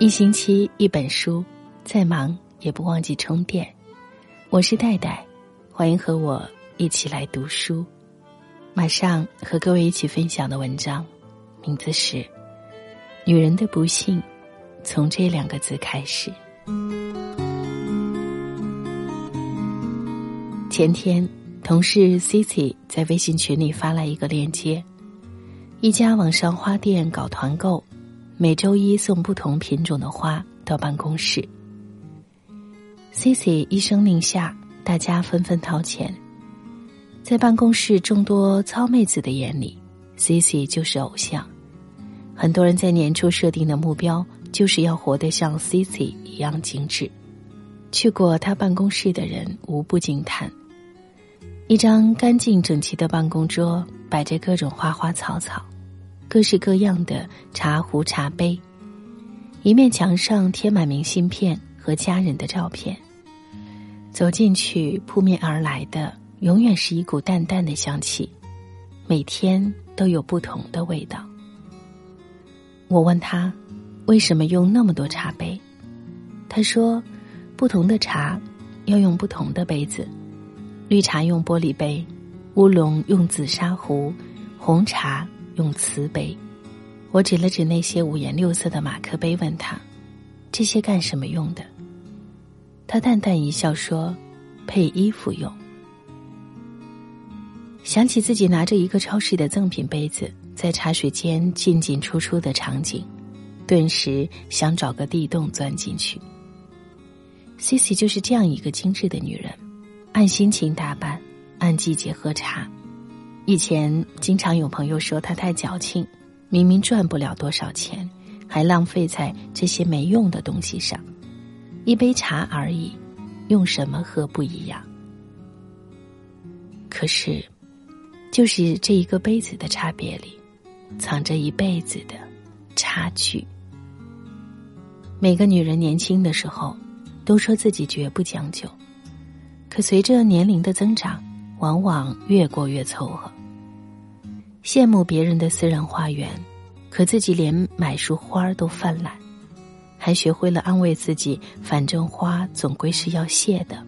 一星期一本书，再忙也不忘记充电。我是戴戴，欢迎和我一起来读书。马上和各位一起分享的文章名字是《女人的不幸》，从这两个字开始。前天同事 Cici 在微信群里发来一个链接，一家网上花店搞团购，每周一送不同品种的花到办公室。Cici 一声令下，大家纷纷掏钱。在办公室众多糙妹子的眼里， Cici 就是偶像。很多人在年初设定的目标就是要活得像 Cici 一样精致。去过她办公室的人无不惊叹，一张干净整齐的办公桌摆着各种花花草草，各式各样的茶壶茶杯，一面墙上贴满明信片和家人的照片。走进去，扑面而来的永远是一股淡淡的香气，每天都有不同的味道。我问他为什么用那么多茶杯，他说不同的茶要用不同的杯子，绿茶用玻璃杯，乌龙用紫砂壶，红茶用瓷杯。我指了指那些五颜六色的马克杯，问他这些干什么用的。他淡淡一笑说，配衣服用。想起自己拿着一个超市的赠品杯子在茶水间进进出出的场景，顿时想找个地洞钻进去。 Cici 就是这样一个精致的女人，按心情打扮，按季节喝茶。以前经常有朋友说她太矫情，明明赚不了多少钱，还浪费在这些没用的东西上。一杯茶而已，用什么喝不一样。可是就是这一个杯子的差别里，藏着一辈子的差距。每个女人年轻的时候都说自己绝不将就，可随着年龄的增长，往往越过越凑合。羡慕别人的私人花园，可自己连买束花都犯懒，还学会了安慰自己，反正花总归是要谢的，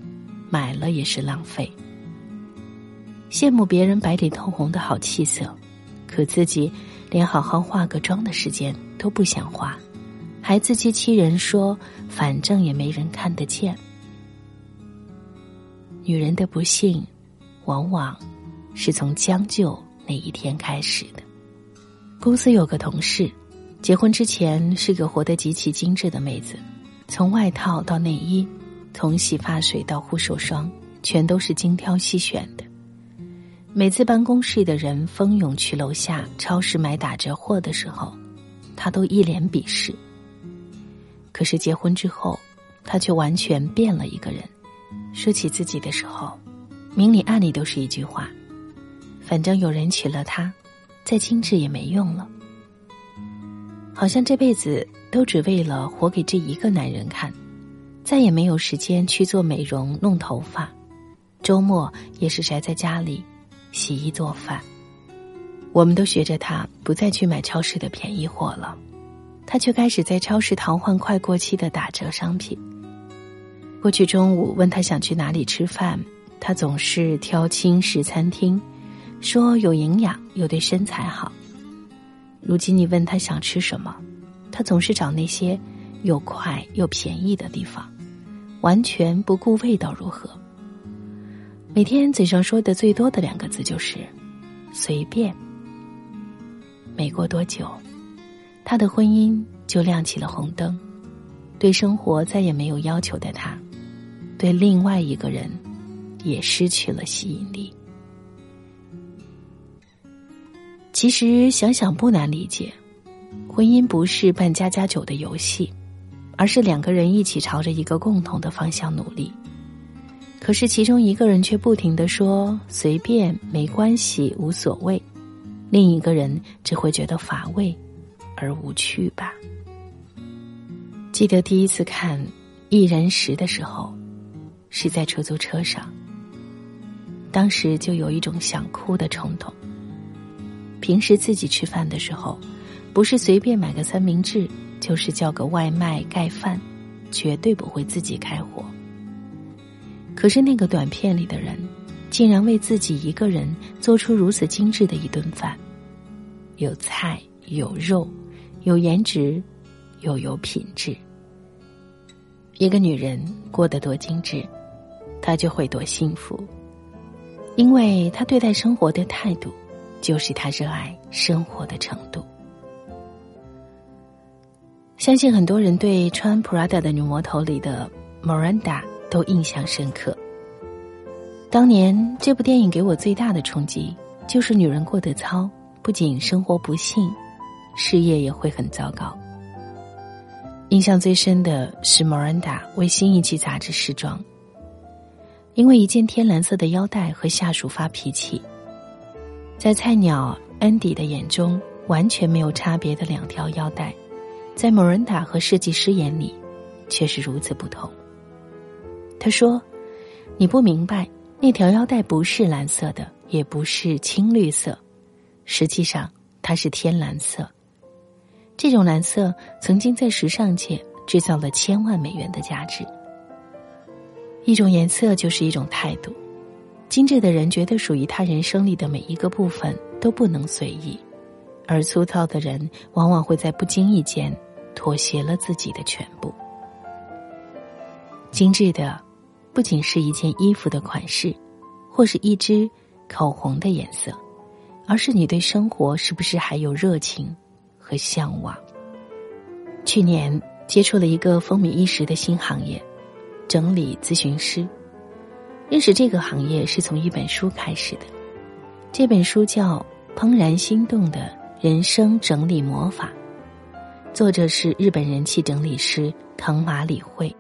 买了也是浪费。羡慕别人白里透红的好气色，可自己连好好化个妆的时间都不想花，还自欺欺人说反正也没人看得见。女人的不幸往往是从将就那一天开始的。公司有个同事，结婚之前是个活得极其精致的妹子，从外套到内衣，从洗发水到护手霜，全都是精挑细选的。每次办公室的人蜂拥去楼下超市买打折货的时候，她都一脸鄙视。可是结婚之后，她却完全变了一个人。说起自己的时候，明里暗里都是一句话，反正有人娶了她，再精致也没用了。好像这辈子都只为了活给这一个男人看，再也没有时间去做美容弄头发，周末也是宅在家里洗衣做饭。我们都学着他不再去买超市的便宜货了，他却开始在超市淘换快过期的打折商品。过去中午问他想去哪里吃饭，他总是挑轻食餐厅，说有营养又对身材好。如今你问他想吃什么，他总是找那些又快又便宜的地方，完全不顾味道如何。每天嘴上说的最多的两个字就是随便。没过多久，他的婚姻就亮起了红灯，对生活再也没有要求的他，对另外一个人也失去了吸引力。其实想想不难理解，婚姻不是办家家酒的游戏，而是两个人一起朝着一个共同的方向努力。可是其中一个人却不停地说随便、没关系、无所谓，另一个人只会觉得乏味而无趣吧。记得第一次看《一人食》的时候，是在出租车上，当时就有一种想哭的冲动。平时自己吃饭的时候，不是随便买个三明治，就是叫个外卖盖饭，绝对不会自己开火。可是那个短片里的人竟然为自己一个人做出如此精致的一顿饭，有菜有肉有颜值又有品质。一个女人过得多精致，她就会多幸福，因为她对待生活的态度就是她热爱生活的程度。相信很多人对穿 Prada 的女魔头里的 Miranda 都印象深刻。当年这部电影给我最大的冲击就是女人过得糙，不仅生活不幸，事业也会很糟糕。印象最深的是 Miranda 为新一期杂志试妆，因为一件天蓝色的腰带和下属发脾气，在菜鸟 Andy 的眼中完全没有差别的两条腰带，在 Miranda 和设计师眼里却是如此不同。他说，你不明白，那条腰带不是蓝色的，也不是青绿色，实际上它是天蓝色。这种蓝色曾经在时尚界制造了$千万的价值。一种颜色就是一种态度，精致的人觉得属于他人生里的每一个部分都不能随意，而粗糙的人往往会在不经意间妥协了自己的全部。精致的不仅是一件衣服的款式，或是一支口红的颜色，而是你对生活是不是还有热情和向往。去年接触了一个风靡一时的新行业，整理咨询师。认识这个行业是从一本书开始的，这本书叫《怦然心动的人生整理魔法》，作者是日本人气整理师藤马理惠，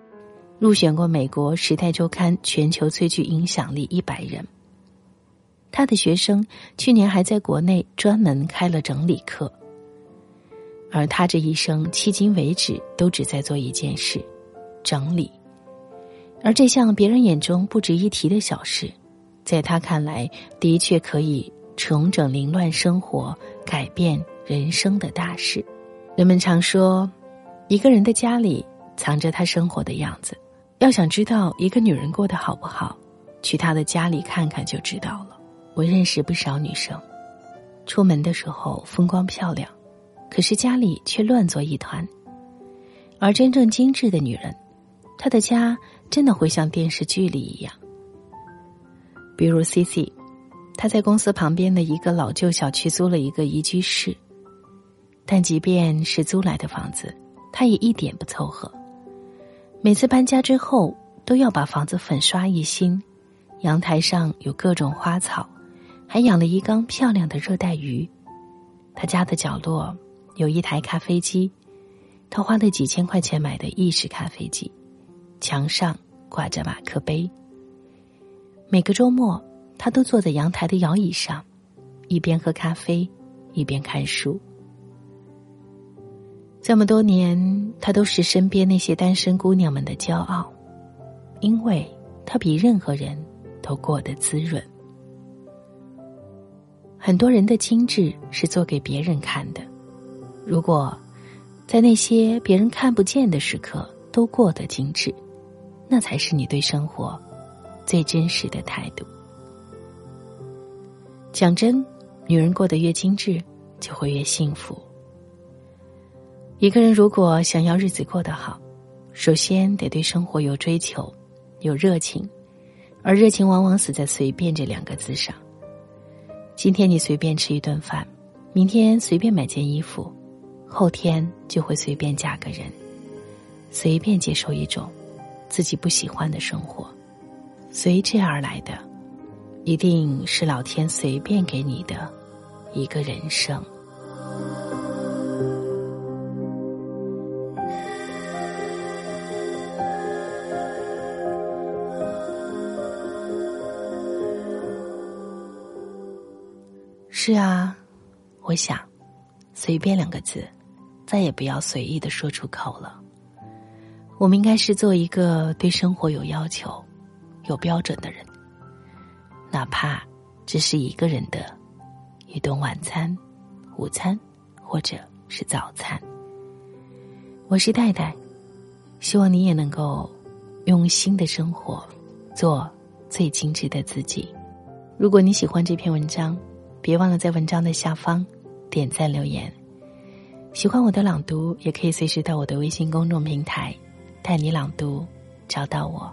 入选过美国《时代周刊》全球最具影响力100人。他的学生去年还在国内专门开了整理课。而他这一生迄今为止都只在做一件事，整理。而这项别人眼中不值一提的小事，在他看来的确可以重整凌乱生活，改变人生的大事。人们常说，一个人的家里藏着她生活的样子，要想知道一个女人过得好不好，去她的家里看看就知道了。我认识不少女生，出门的时候风光漂亮，可是家里却乱作一团。而真正精致的女人，她的家真的会像电视剧里一样。比如 Cici， 她在公司旁边的一个老旧小区租了一个一居室，但即便是租来的房子，她也一点不凑合。每次搬家之后都要把房子粉刷一新，阳台上有各种花草，还养了一缸漂亮的热带鱼。她家的角落有一台咖啡机，她花了几千块钱买的意式咖啡机，墙上挂着马克杯。每个周末她都坐在阳台的摇椅上，一边喝咖啡一边看书。这么多年，她都是身边那些单身姑娘们的骄傲，因为她比任何人都过得滋润。很多人的精致是做给别人看的，如果在那些别人看不见的时刻都过得精致，那才是你对生活最真实的态度。讲真，女人过得越精致就会越幸福。一个人如果想要日子过得好，首先得对生活有追求，有热情，而热情往往死在随便这2个字上。今天你随便吃一顿饭，明天随便买件衣服，后天就会随便嫁个人，随便接受一种自己不喜欢的生活。随之而来的，一定是老天随便给你的一个人生。是啊，我想，随便2个字，再也不要随意的说出口了。我们应该是做一个对生活有要求、有标准的人，哪怕只是一个人的一顿晚餐、午餐，或者是早餐。我是戴戴，希望你也能够用心的生活，做最精致的自己。如果你喜欢这篇文章，别忘了在文章的下方点赞留言。喜欢我的朗读，也可以随时到我的微信公众平台带你朗读找到我。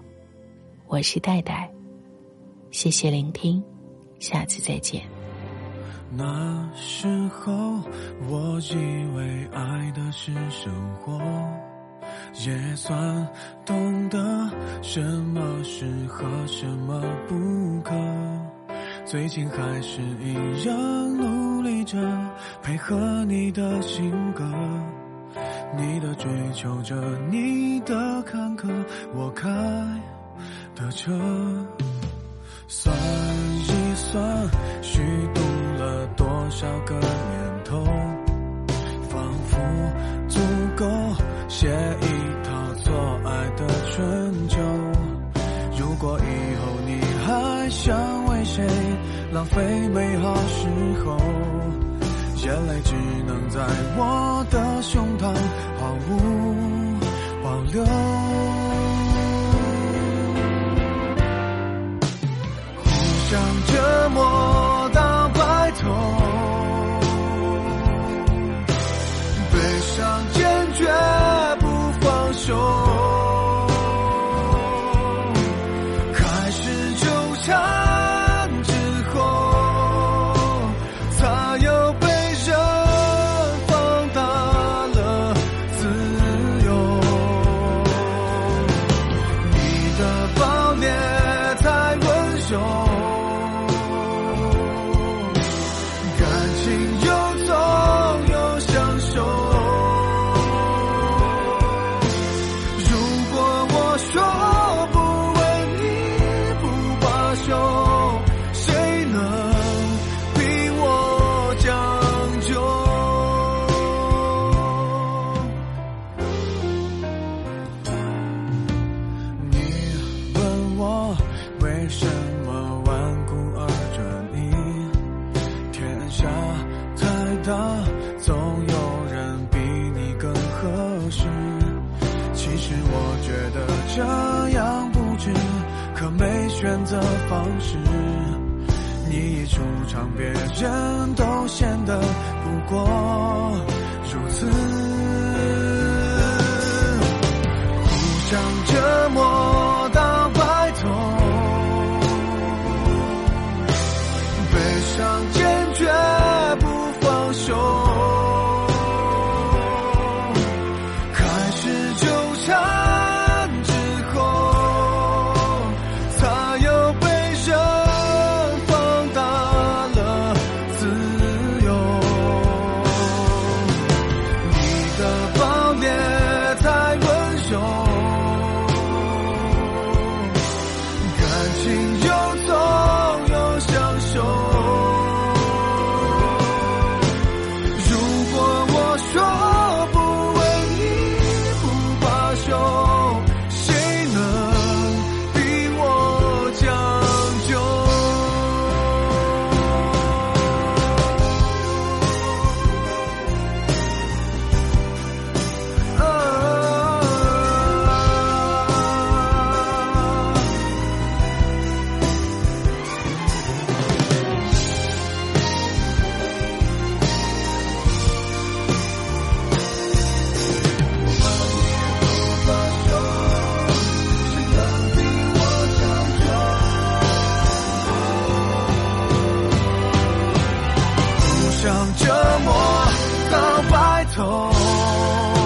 我是戴戴，谢谢聆听，下次再见。那时候我以为爱的是生活，也算懂得什么适合什么不可，最近还是一样努力着配合你的性格，你的追求着你的坎坷，我开的车，算一算虚度了多少个年头，仿佛足够写一套做爱的春秋。如果以后你还想为谁浪费美好时候，眼泪只能在我的胸膛毫无保留。想折磨到白头，悲伤坚决不放手，开始纠缠之后，才又被人放大了自由，你的暴烈太温柔，为什么顽固而转移？天下太大，总有人比你更合适。其实我觉得这样不值，可没选择方式。你一出场，别人都显得不过如此。互相折磨到白头，上坚决不放手，开始纠缠之后，才又被人放大了自由，你的暴烈太温柔，感情又痛又享受，想折磨到白头。